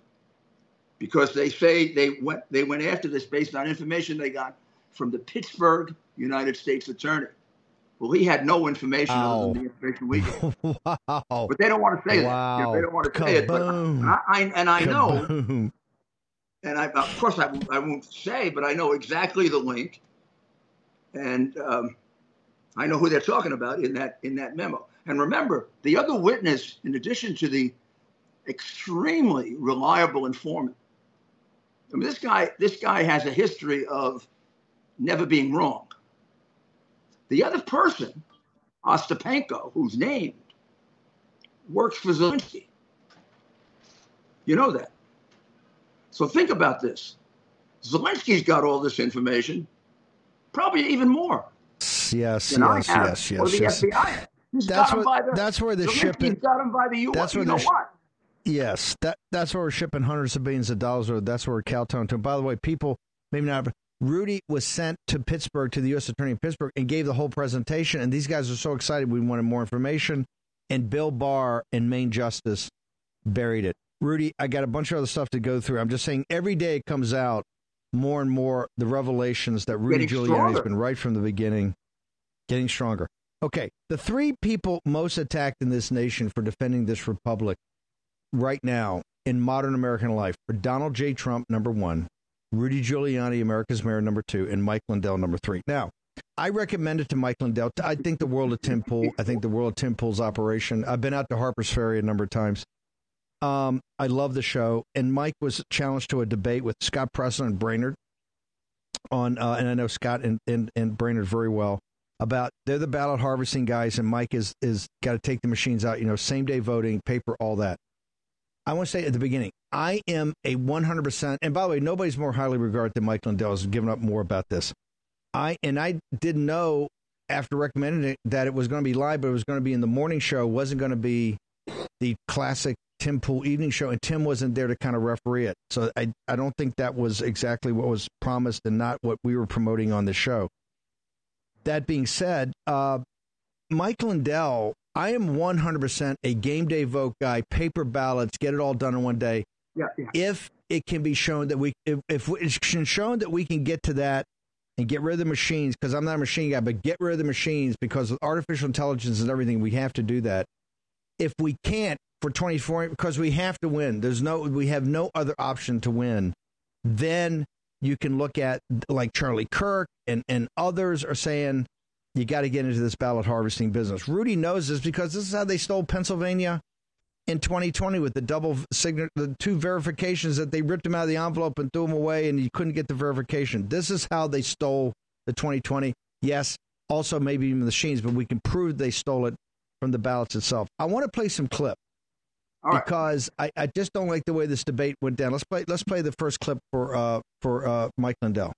Because they say they went they went after this based on information they got from the Pittsburgh United States Attorney. Well, he had no information wow. other than the information we gave. wow. But they don't want to say wow. that. You know, they don't want to Kaboom. say it. But I, I, and I Kaboom. know, and I, of course I, I won't say, but I know exactly the link, and um, I know who they're talking about in that in that memo. And remember, the other witness, in addition to the extremely reliable informant. I mean, this guy, this guy has a history of never being wrong. The other person, Ostapenko, who's named, works for Zelensky. You know that. So think about this. Zelensky's got all this information, probably even more. Yes, than yes, I have, yes, yes. Or the yes. F B I. He's that's, what, the, that's where the shipping. Got him by the U S. That's where you know sh- what? Yes, that that's where we're shipping hundreds of billions of dollars. Or that's where Caltone to. By the way, people maybe not. Rudy was sent to Pittsburgh to the U S Attorney in Pittsburgh and gave the whole presentation. And these guys are so excited. We wanted more information. And Bill Barr and Maine Justice buried it. Rudy, I got a bunch of other stuff to go through. I'm just saying, every day it comes out more and more the revelations that Rudy Giuliani has been right from the beginning, getting stronger. Okay, the three people most attacked in this nation for defending this republic. Right now in modern American life, Donald J. Trump, number one, Rudy Giuliani, America's mayor, number two, and Mike Lindell, number three. Now, I recommend it to Mike Lindell. I think the world of Tim Pool. I think the world of Tim Pool's operation. I've been out to Harper's Ferry a number of times. Um, I love the show. And Mike was challenged to a debate with Scott Preston and Brainerd on, uh, and I know Scott and, and, and Brainerd very well, about they're the ballot harvesting guys, and Mike is is got to take the machines out, you know, same day voting, paper, all that. I want to say at the beginning, I am a one hundred percent, and by the way, nobody's more highly regarded than Mike Lindell has given up more about this. I and I didn't know after recommending it that it was going to be live, but it was going to be in the morning show, wasn't going to be the classic Tim Pool evening show, and Tim wasn't there to kind of referee it. So I, I don't think that was exactly what was promised and not what we were promoting on the show. That being said, uh, Mike Lindell, I am one hundred percent a game day vote guy, paper ballots, get it all done in one day. Yeah, yeah. If it can be shown that we, if, if it's shown that we can get to that and get rid of the machines, because I'm not a machine guy, but get rid of the machines because with artificial intelligence and everything, we have to do that. If we can't for twenty-four, because we have to win, there's no, we have no other option to win. Then you can look at like Charlie Kirk and, and others are saying, you got to get into this ballot harvesting business. Rudy knows this because this is how they stole Pennsylvania in twenty twenty with the double signature, the two verifications that they ripped them out of the envelope and threw them away, and you couldn't get the verification. This is how they stole the twenty twenty. Yes, also maybe even the machines, but we can prove they stole it from the ballots itself. I want to play some clip All right. because I, I just don't like the way this debate went down. Let's play. Let's play the first clip for uh, for uh, Mike Lindell.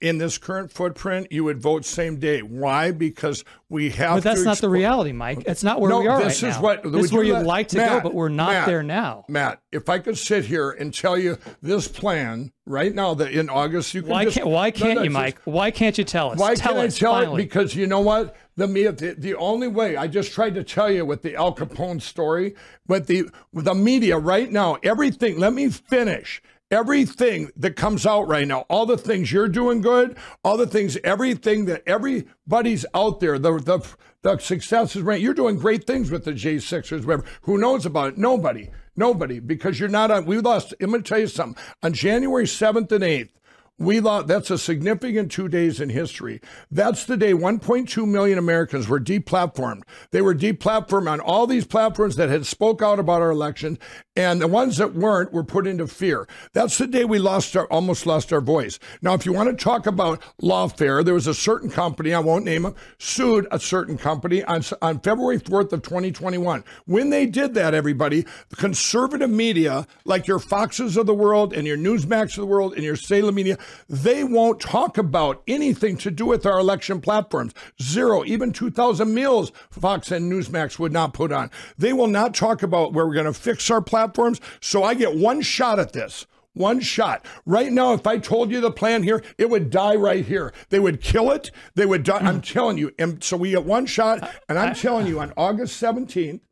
in this current footprint, you would vote same day. Why? Because we have But that's to not the reality, Mike. It's not where no, we are this right is now. What, this is where you you'd like to Matt, go, but we're not Matt, there now. Matt, if I could sit here and tell you this plan right now that in August you can why just, can't Why can't no, no, you, Mike? Just, why can't you tell us? Why tell can't us, I tell finally. it? Because you know what? The, the, the only way, I just tried to tell you with the Al Capone story, but the, the media right now, everything, let me finish. Everything that comes out right now, all the things you're doing good, all the things, everything that everybody's out there, the the, the success is right. You're doing great things with the J sixers, whatever. Who knows about it? Nobody, nobody, because you're not on. We lost. I'm gonna tell you something. On January seventh and eighth, we lost. That's a significant two days in history. That's the day one point two million Americans were deplatformed. They were deplatformed on all these platforms that had spoke out about our election. And the ones that weren't were put into fear. That's the day we lost our, almost lost our voice. Now, if you want to talk about lawfare, there was a certain company, I won't name them, sued a certain company on, on February fourth of twenty twenty-one. When they did that, everybody, the conservative media, like your Foxes of the world and your Newsmax of the world and your Salem media, they won't talk about anything to do with our election platforms. Zero. Even two thousand meals Fox and Newsmax would not put on. They will not talk about where we're going to fix our platforms. Platforms, so I get one shot at this. One shot. Right now, if I told you the plan here, it would die right here. They would kill it. They would die. Mm. I'm telling you. And so we get one shot. And I'm I, telling you, on August seventeenth,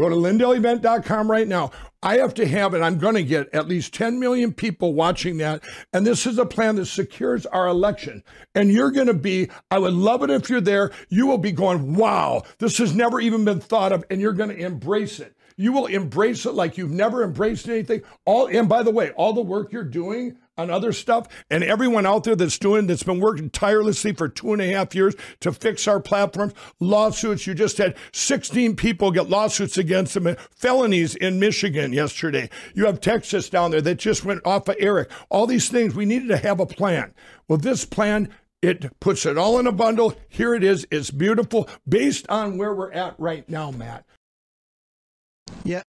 go to Lindell event dot com right now. I have to have, and I'm going to get at least ten million people watching that. And this is a plan that secures our election. And you're going to be, I would love it if you're there. You will be going, wow, this has never even been thought of. And you're going to embrace it. You will embrace it like you've never embraced anything. All, and by the way, all the work you're doing on other stuff, and everyone out there that's doing, that's been working tirelessly for two and a half years to fix our platforms, lawsuits. You just had sixteen people get lawsuits against them, felonies in Michigan yesterday. You have Texas down there that just went off of Eric. All these things, we needed to have a plan. Well, this plan, it puts it all in a bundle. Here it is. It's beautiful based on where we're at right now, Matt. Yeah,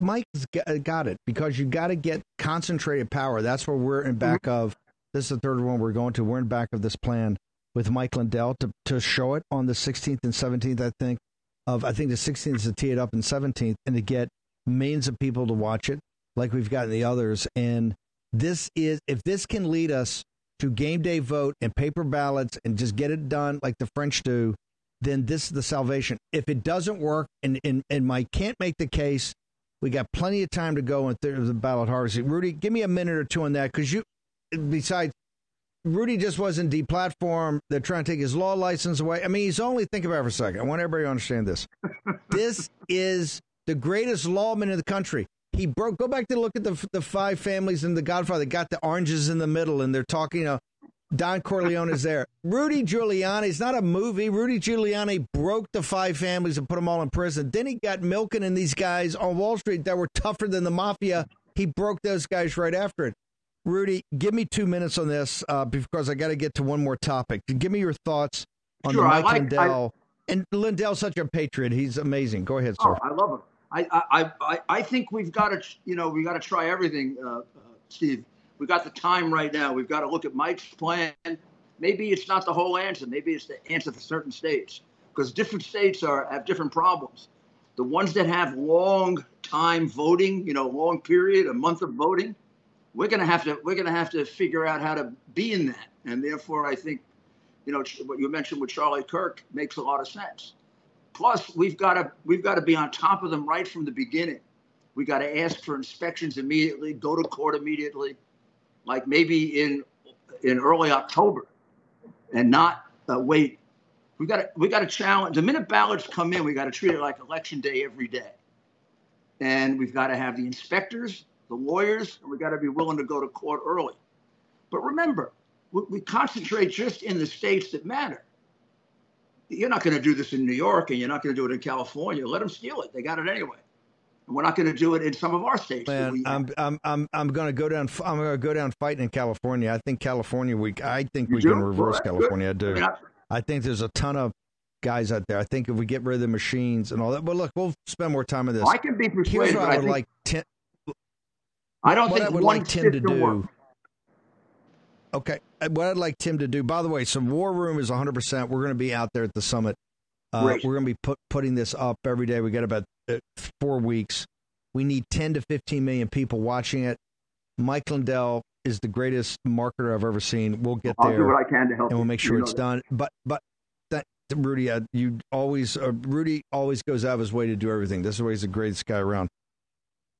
Mike's got it, because you got to get concentrated power. That's where we're in back of. This is the third one we're going to. We're in back of this plan with Mike Lindell to, to show it on the sixteenth and seventeenth, I think, of I think the sixteenth is to tee it up and seventeenth, and to get millions of people to watch it like we've gotten the others. And this is, if this can lead us to game day vote and paper ballots and just get it done like the French do, then this is the salvation. If it doesn't work, and, and, and Mike can't make the case, we got plenty of time to go in the ballot harvesting. Rudy, give me a minute or two on that, because you, besides, Rudy just wasn't deplatformed. They're trying to take his law license away. I mean, he's only, think about it for a second. I want everybody to understand this. This is the greatest lawman in the country. He broke, go back to look at the, the five families in The Godfather that got the oranges in the middle, and they're talking, you know, Don Corleone is there. Rudy Giuliani, it's not a movie. Rudy Giuliani broke the five families and put them all in prison. Then he got Milken and these guys on Wall Street that were tougher than the mafia. He broke those guys right after it. Rudy, give me two minutes on this uh, because I got to get to one more topic. Give me your thoughts on sure, the Mike like, Lindell. I, and Lindell's such a patriot. He's amazing. Go ahead, sir. Oh, I love him. I, I, I, I think we've got to, you know, we got to try everything, uh, uh, Steve. We got the time right now. We've got to look at Mike's plan. Maybe it's not the whole answer. Maybe it's the answer for certain states, because different states are have different problems. The ones that have long time voting, you know, long period, a month of voting, we're going to have to we're going to have to figure out how to be in that. And therefore, I think, you know, what you mentioned with Charlie Kirk makes a lot of sense. Plus, we've got to we've got to be on top of them right from the beginning. We got to ask for inspections immediately, go to court immediately. Like maybe in in early October, and not uh, wait. We got to we got to challenge. The minute ballots come in, we got to treat it like election day every day. And we've got to have the inspectors, the lawyers, and we got to be willing to go to court early. But remember, we, we concentrate just in the states that matter. You're not going to do this in New York, and you're not going to do it in California. Let them steal it. They got it anyway. We're not going to do it in some of our states. Man, I'm I'm I'm I'm going to go down. I'm going to go down fighting in California. I think California. We I think we can reverse California. I do. I think there's a ton of guys out there. I think if we get rid of the machines and all that. But look, we'll spend more time on this. I can be persuaded. Here's what I would like. I don't think I would like Tim to do. Okay, what I'd like Tim to do, by the way, so War Room is one hundred percent. We're going to be out there at the summit. Uh, right. We're going to be put, putting this up every day. We got about uh, four weeks. We need ten to fifteen million people watching it. Mike Lindell is the greatest marketer I've ever seen. We'll get I'll there. I'll do what I can to help, and we'll make sure you know it's that. done. But but that Rudy, uh, you always uh, Rudy always goes out of his way to do everything. This is why he's the greatest guy around.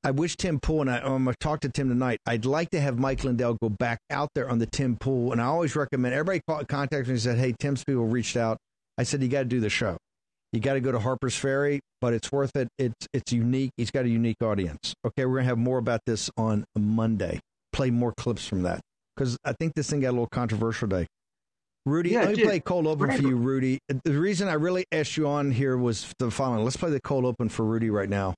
I wish Tim Pool, and I, I'm going to talk to Tim tonight, I'd like to have Mike Lindell go back out there on the Tim Pool. And I always recommend, everybody call, contacted me and said, hey, Tim's people reached out. I said, you got to do the show. You got to go to Harper's Ferry, but it's worth it. It's it's unique. He's got a unique audience. Okay, we're going to have more about this on Monday. Play more clips from that. Because I think this thing got a little controversial today. Rudy, yeah, let me play cold open for you, Rudy. The reason I really asked you on here was the following. Let's play the cold open for Rudy right now.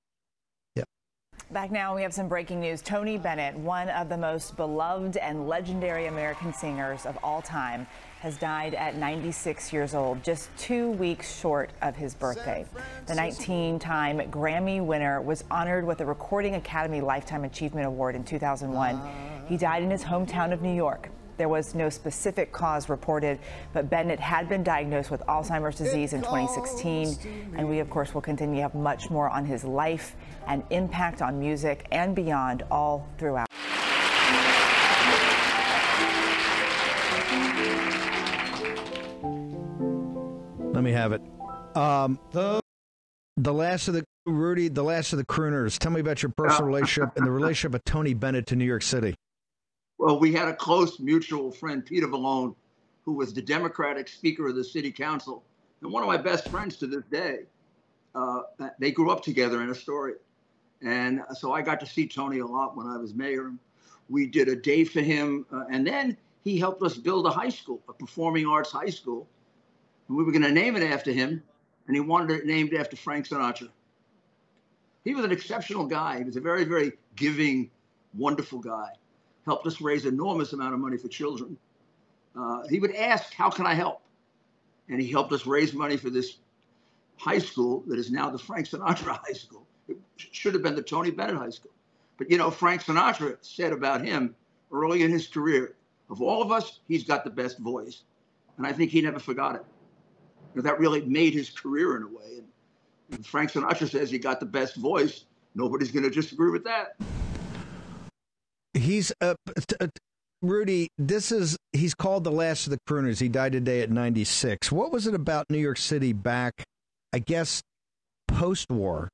Back now, we have some breaking news. Tony Bennett, one of the most beloved and legendary American singers of all time, has died at ninety-six years old, just two weeks short of his birthday. The nineteen-time Grammy winner was honored with the Recording Academy Lifetime Achievement Award in two thousand one. He died in his hometown of New York. There was no specific cause reported, but Bennett had been diagnosed with Alzheimer's disease in twenty sixteen. And we, of course, will continue to have much more on his life and impact on music and beyond all throughout. Let me have it. Um, the, the last of the, Rudy, the last of the crooners. Tell me about your personal relationship and the relationship of Tony Bennett to New York City. Well, we had a close mutual friend, Peter Vallone, who was the Democratic Speaker of the City Council, and one of my best friends to this day. Uh, they grew up together in Astoria. And so I got to see Tony a lot when I was mayor. We did a day for him, uh, and then he helped us build a high school, a performing arts high school. And we were going to name it after him, and he wanted it named after Frank Sinatra. He was an exceptional guy. He was a very, very giving, wonderful guy. Helped us raise an enormous amount of money for children. Uh, he would ask, how can I help? And he helped us raise money for this high school that is now the Frank Sinatra High School. It should have been the Tony Bennett High School. But, you know, Frank Sinatra said about him early in his career, of all of us, he's got the best voice. And I think he never forgot it. You know, that really made his career in a way. And Frank Sinatra says he got the best voice. Nobody's going to disagree with that. He's uh, t- t- Rudy, this is he's called the last of the crooners. He died today at ninety-six. What was it about New York City back, I guess, post-war,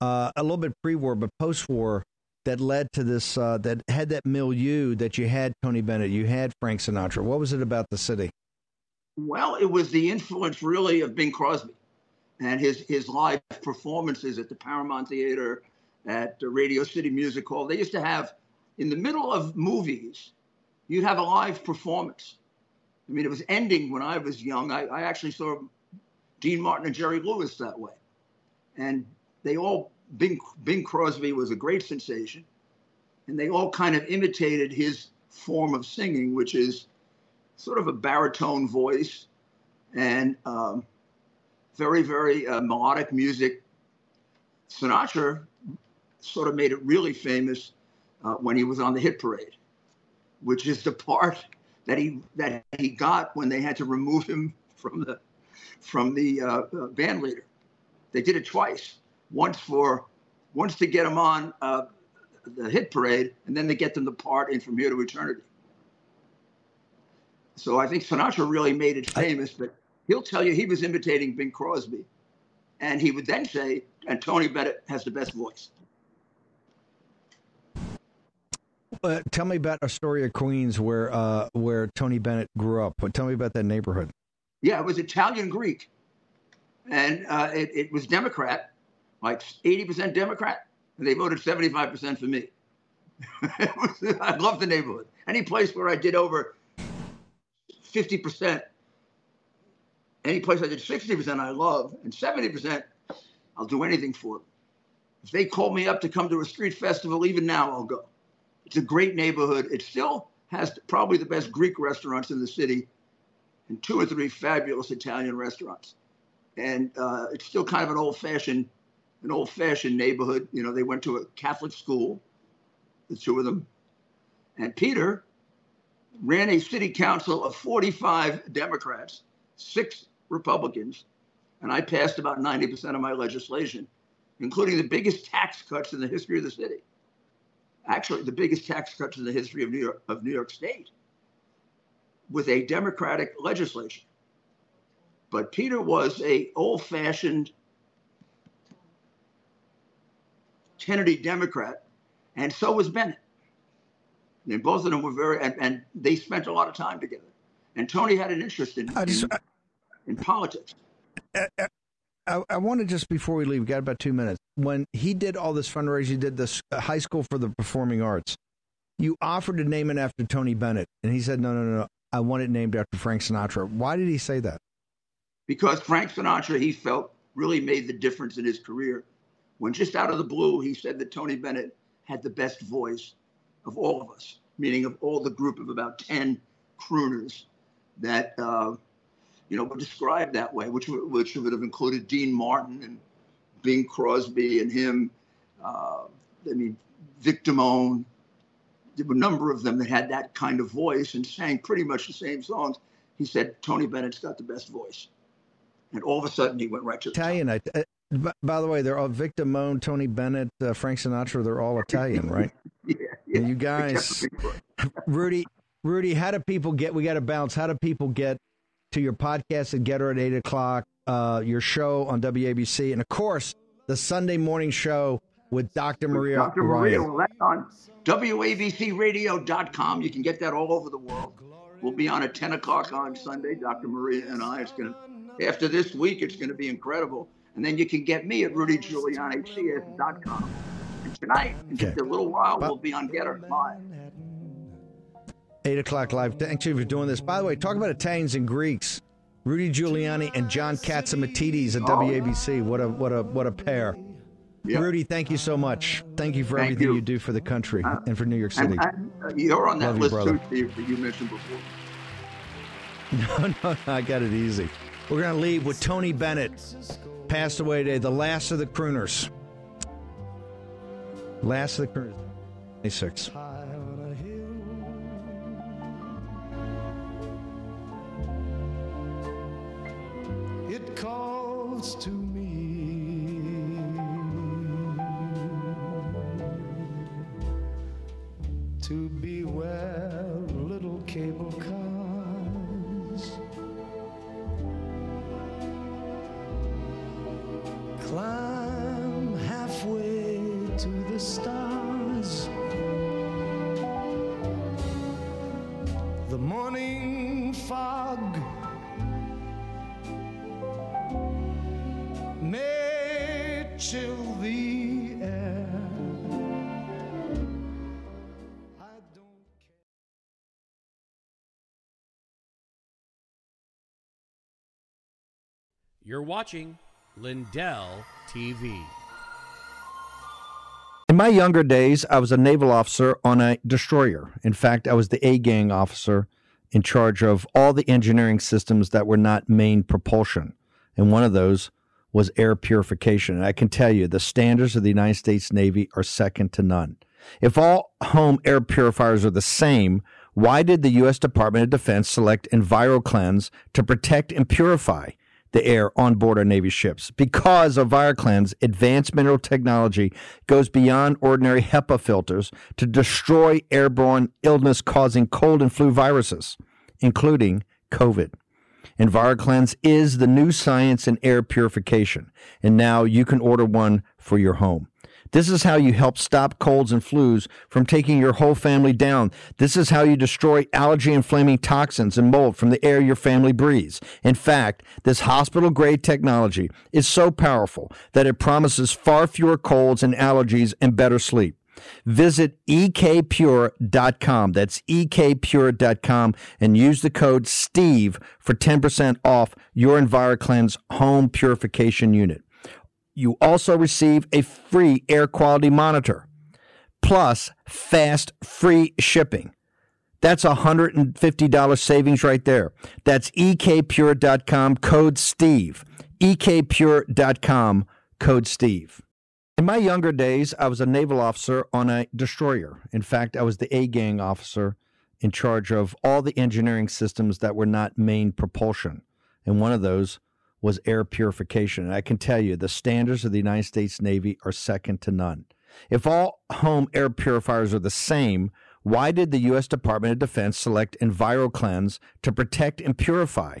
uh, a little bit pre-war, but post-war that led to this, uh, that had that milieu that you had Tony Bennett, you had Frank Sinatra. What was it about the city? Well, it was the influence really of Bing Crosby and his, his live performances at the Paramount Theater, at the Radio City Music Hall. They used to have, in the middle of movies, you'd have a live performance. I mean, it was ending when I was young. I, I actually saw Dean Martin and Jerry Lewis that way. And they all, Bing, Bing Crosby was a great sensation. And they all kind of imitated his form of singing, which is sort of a baritone voice and um, very, very uh, melodic music. Sinatra sort of made it really famous Uh, when he was on the Hit Parade, which is the part that he that he got when they had to remove him from the from the uh, uh, band leader. They did it twice. Once for once to get him on uh, the Hit Parade, and then to get them the part in From Here to Eternity. So I think Sinatra really made it famous, but he'll tell you he was imitating Bing Crosby, and he would then say, "And Tony Bennett has the best voice." Uh, tell me about Astoria, Queens, where uh, where Tony Bennett grew up. Tell me about that neighborhood. Yeah, it was Italian Greek, and uh, it, it was Democrat, like eighty percent Democrat, and they voted seventy-five percent for me. I love the neighborhood. Any place where I did over fifty percent, any place I did sixty percent, I love, and seventy percent, I'll do anything for them. If they call me up to come to a street festival, even now, I'll go. It's a great neighborhood. It still has probably the best Greek restaurants in the city and two or three fabulous Italian restaurants. And uh, it's still kind of an old-fashioned an old-fashioned neighborhood. You know, they went to a Catholic school, the two of them. And Peter ran a city council of forty-five Democrats, six Republicans, and I passed about ninety percent of my legislation, including the biggest tax cuts in the history of the city. Actually, the biggest tax cuts in the history of New York, of New York State, with a Democratic legislature. But Peter was a old-fashioned Kennedy Democrat, and so was Bennett. And both of them were very, and, and they spent a lot of time together. And Tony had an interest in, I just, in, I, in politics. I, I, I want to just, before we leave, we got about two minutes. When he did all this fundraising, he did this high school for the performing arts. You offered to name it after Tony Bennett, and he said, no, no, no, no, I want it named after Frank Sinatra. Why did he say that? Because Frank Sinatra, he felt, really made the difference in his career. When just out of the blue, he said that Tony Bennett had the best voice of all of us, meaning of all the group of about ten crooners that, uh, you know, were described that way, which, which would have included Dean Martin and Bing Crosby and him. Uh, I mean, Vic Damone. There were a number of them that had that kind of voice and sang pretty much the same songs. He said, Tony Bennett's got the best voice. And all of a sudden, he went right to the Italian. I, uh, b- by the way, they're all Vic Damone, Tony Bennett, uh, Frank Sinatra. They're all Italian, right? yeah, yeah. You guys, Rudy, Rudy, how do people get, we got to bounce. How do people get to your podcast and get her at eight o'clock, uh, your show on W A B C? And of course, the Sunday morning show with Doctor Maria. Doctor Maria, well, that's on W A B C radio dot com. You can get that all over the world. We'll be on at ten o'clock on Sunday, Doctor Maria and I. It's going to, after this week, it's going to be incredible. And then you can get me at Rudy Giuliani C S dot com. And tonight, in okay. just a little while, but, we'll be on Getter Live. eight o'clock live. Thank you for doing this. By the way, talk about Italians and Greeks. Rudy Giuliani and John Katsimatidis at oh. W A B C. What a what a what a pair. Yep. Rudy, thank you so much. Thank you for thank everything you. you do for the country uh, and for New York City. And, and you're on that Love list, you, too, that you mentioned before. No, no, no, I got it easy. We're going to leave with Tony Bennett, passed away today, the last of the crooners. Last of the crooners. twenty-six. It calls to me. To beware little cable cars climb halfway to the stars. The morning fog may chill the air. You're watching Lindell T V. In my younger days, I was a naval officer on a destroyer. In fact, I was the A-gang officer in charge of all the engineering systems that were not main propulsion. And one of those was air purification. And I can tell you, the standards of the United States Navy are second to none. If all home air purifiers are the same, why did the U S Department of Defense select EnviroCleanse to protect and purify the air on board our Navy ships? Because of EnviroCleanse, advanced mineral technology goes beyond ordinary HEPA filters to destroy airborne illness-causing cold and flu viruses, including COVID. EnviroCleanse is the new science in air purification, and now you can order one for your home. This is how you help stop colds and flus from taking your whole family down. This is how you destroy allergy-inflaming toxins and mold from the air your family breathes. In fact, this hospital-grade technology is so powerful that it promises far fewer colds and allergies and better sleep. Visit E K pure dot com. That's E K pure dot com and use the code STEVE for ten percent off your EnviroCleanse home purification unit. You also receive a free air quality monitor, plus fast, free shipping. That's one hundred fifty dollars savings right there. That's E K pure dot com, code STEVE. E K pure dot com, code STEVE. In my younger days, I was a naval officer on a destroyer. In fact, I was the A-gang officer in charge of all the engineering systems that were not main propulsion. And one of those was air purification. And I can tell you the standards of the United States Navy are second to none. If all home air purifiers are the same, why did the U S. Department of Defense select EnviroCleanse to protect and purify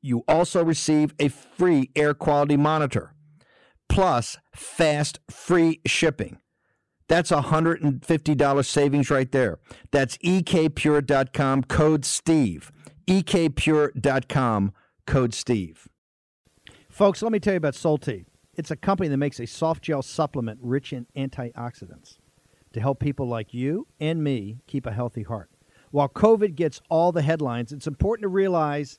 You also receive a free air quality monitor, plus fast, free shipping. That's one hundred fifty dollars savings right there. That's E K pure dot com, code STEVE. E K pure dot com, code STEVE. Folks, let me tell you about Solti. It's a company that makes a soft gel supplement rich in antioxidants to help people like you and me keep a healthy heart. While COVID gets all the headlines, it's important to realize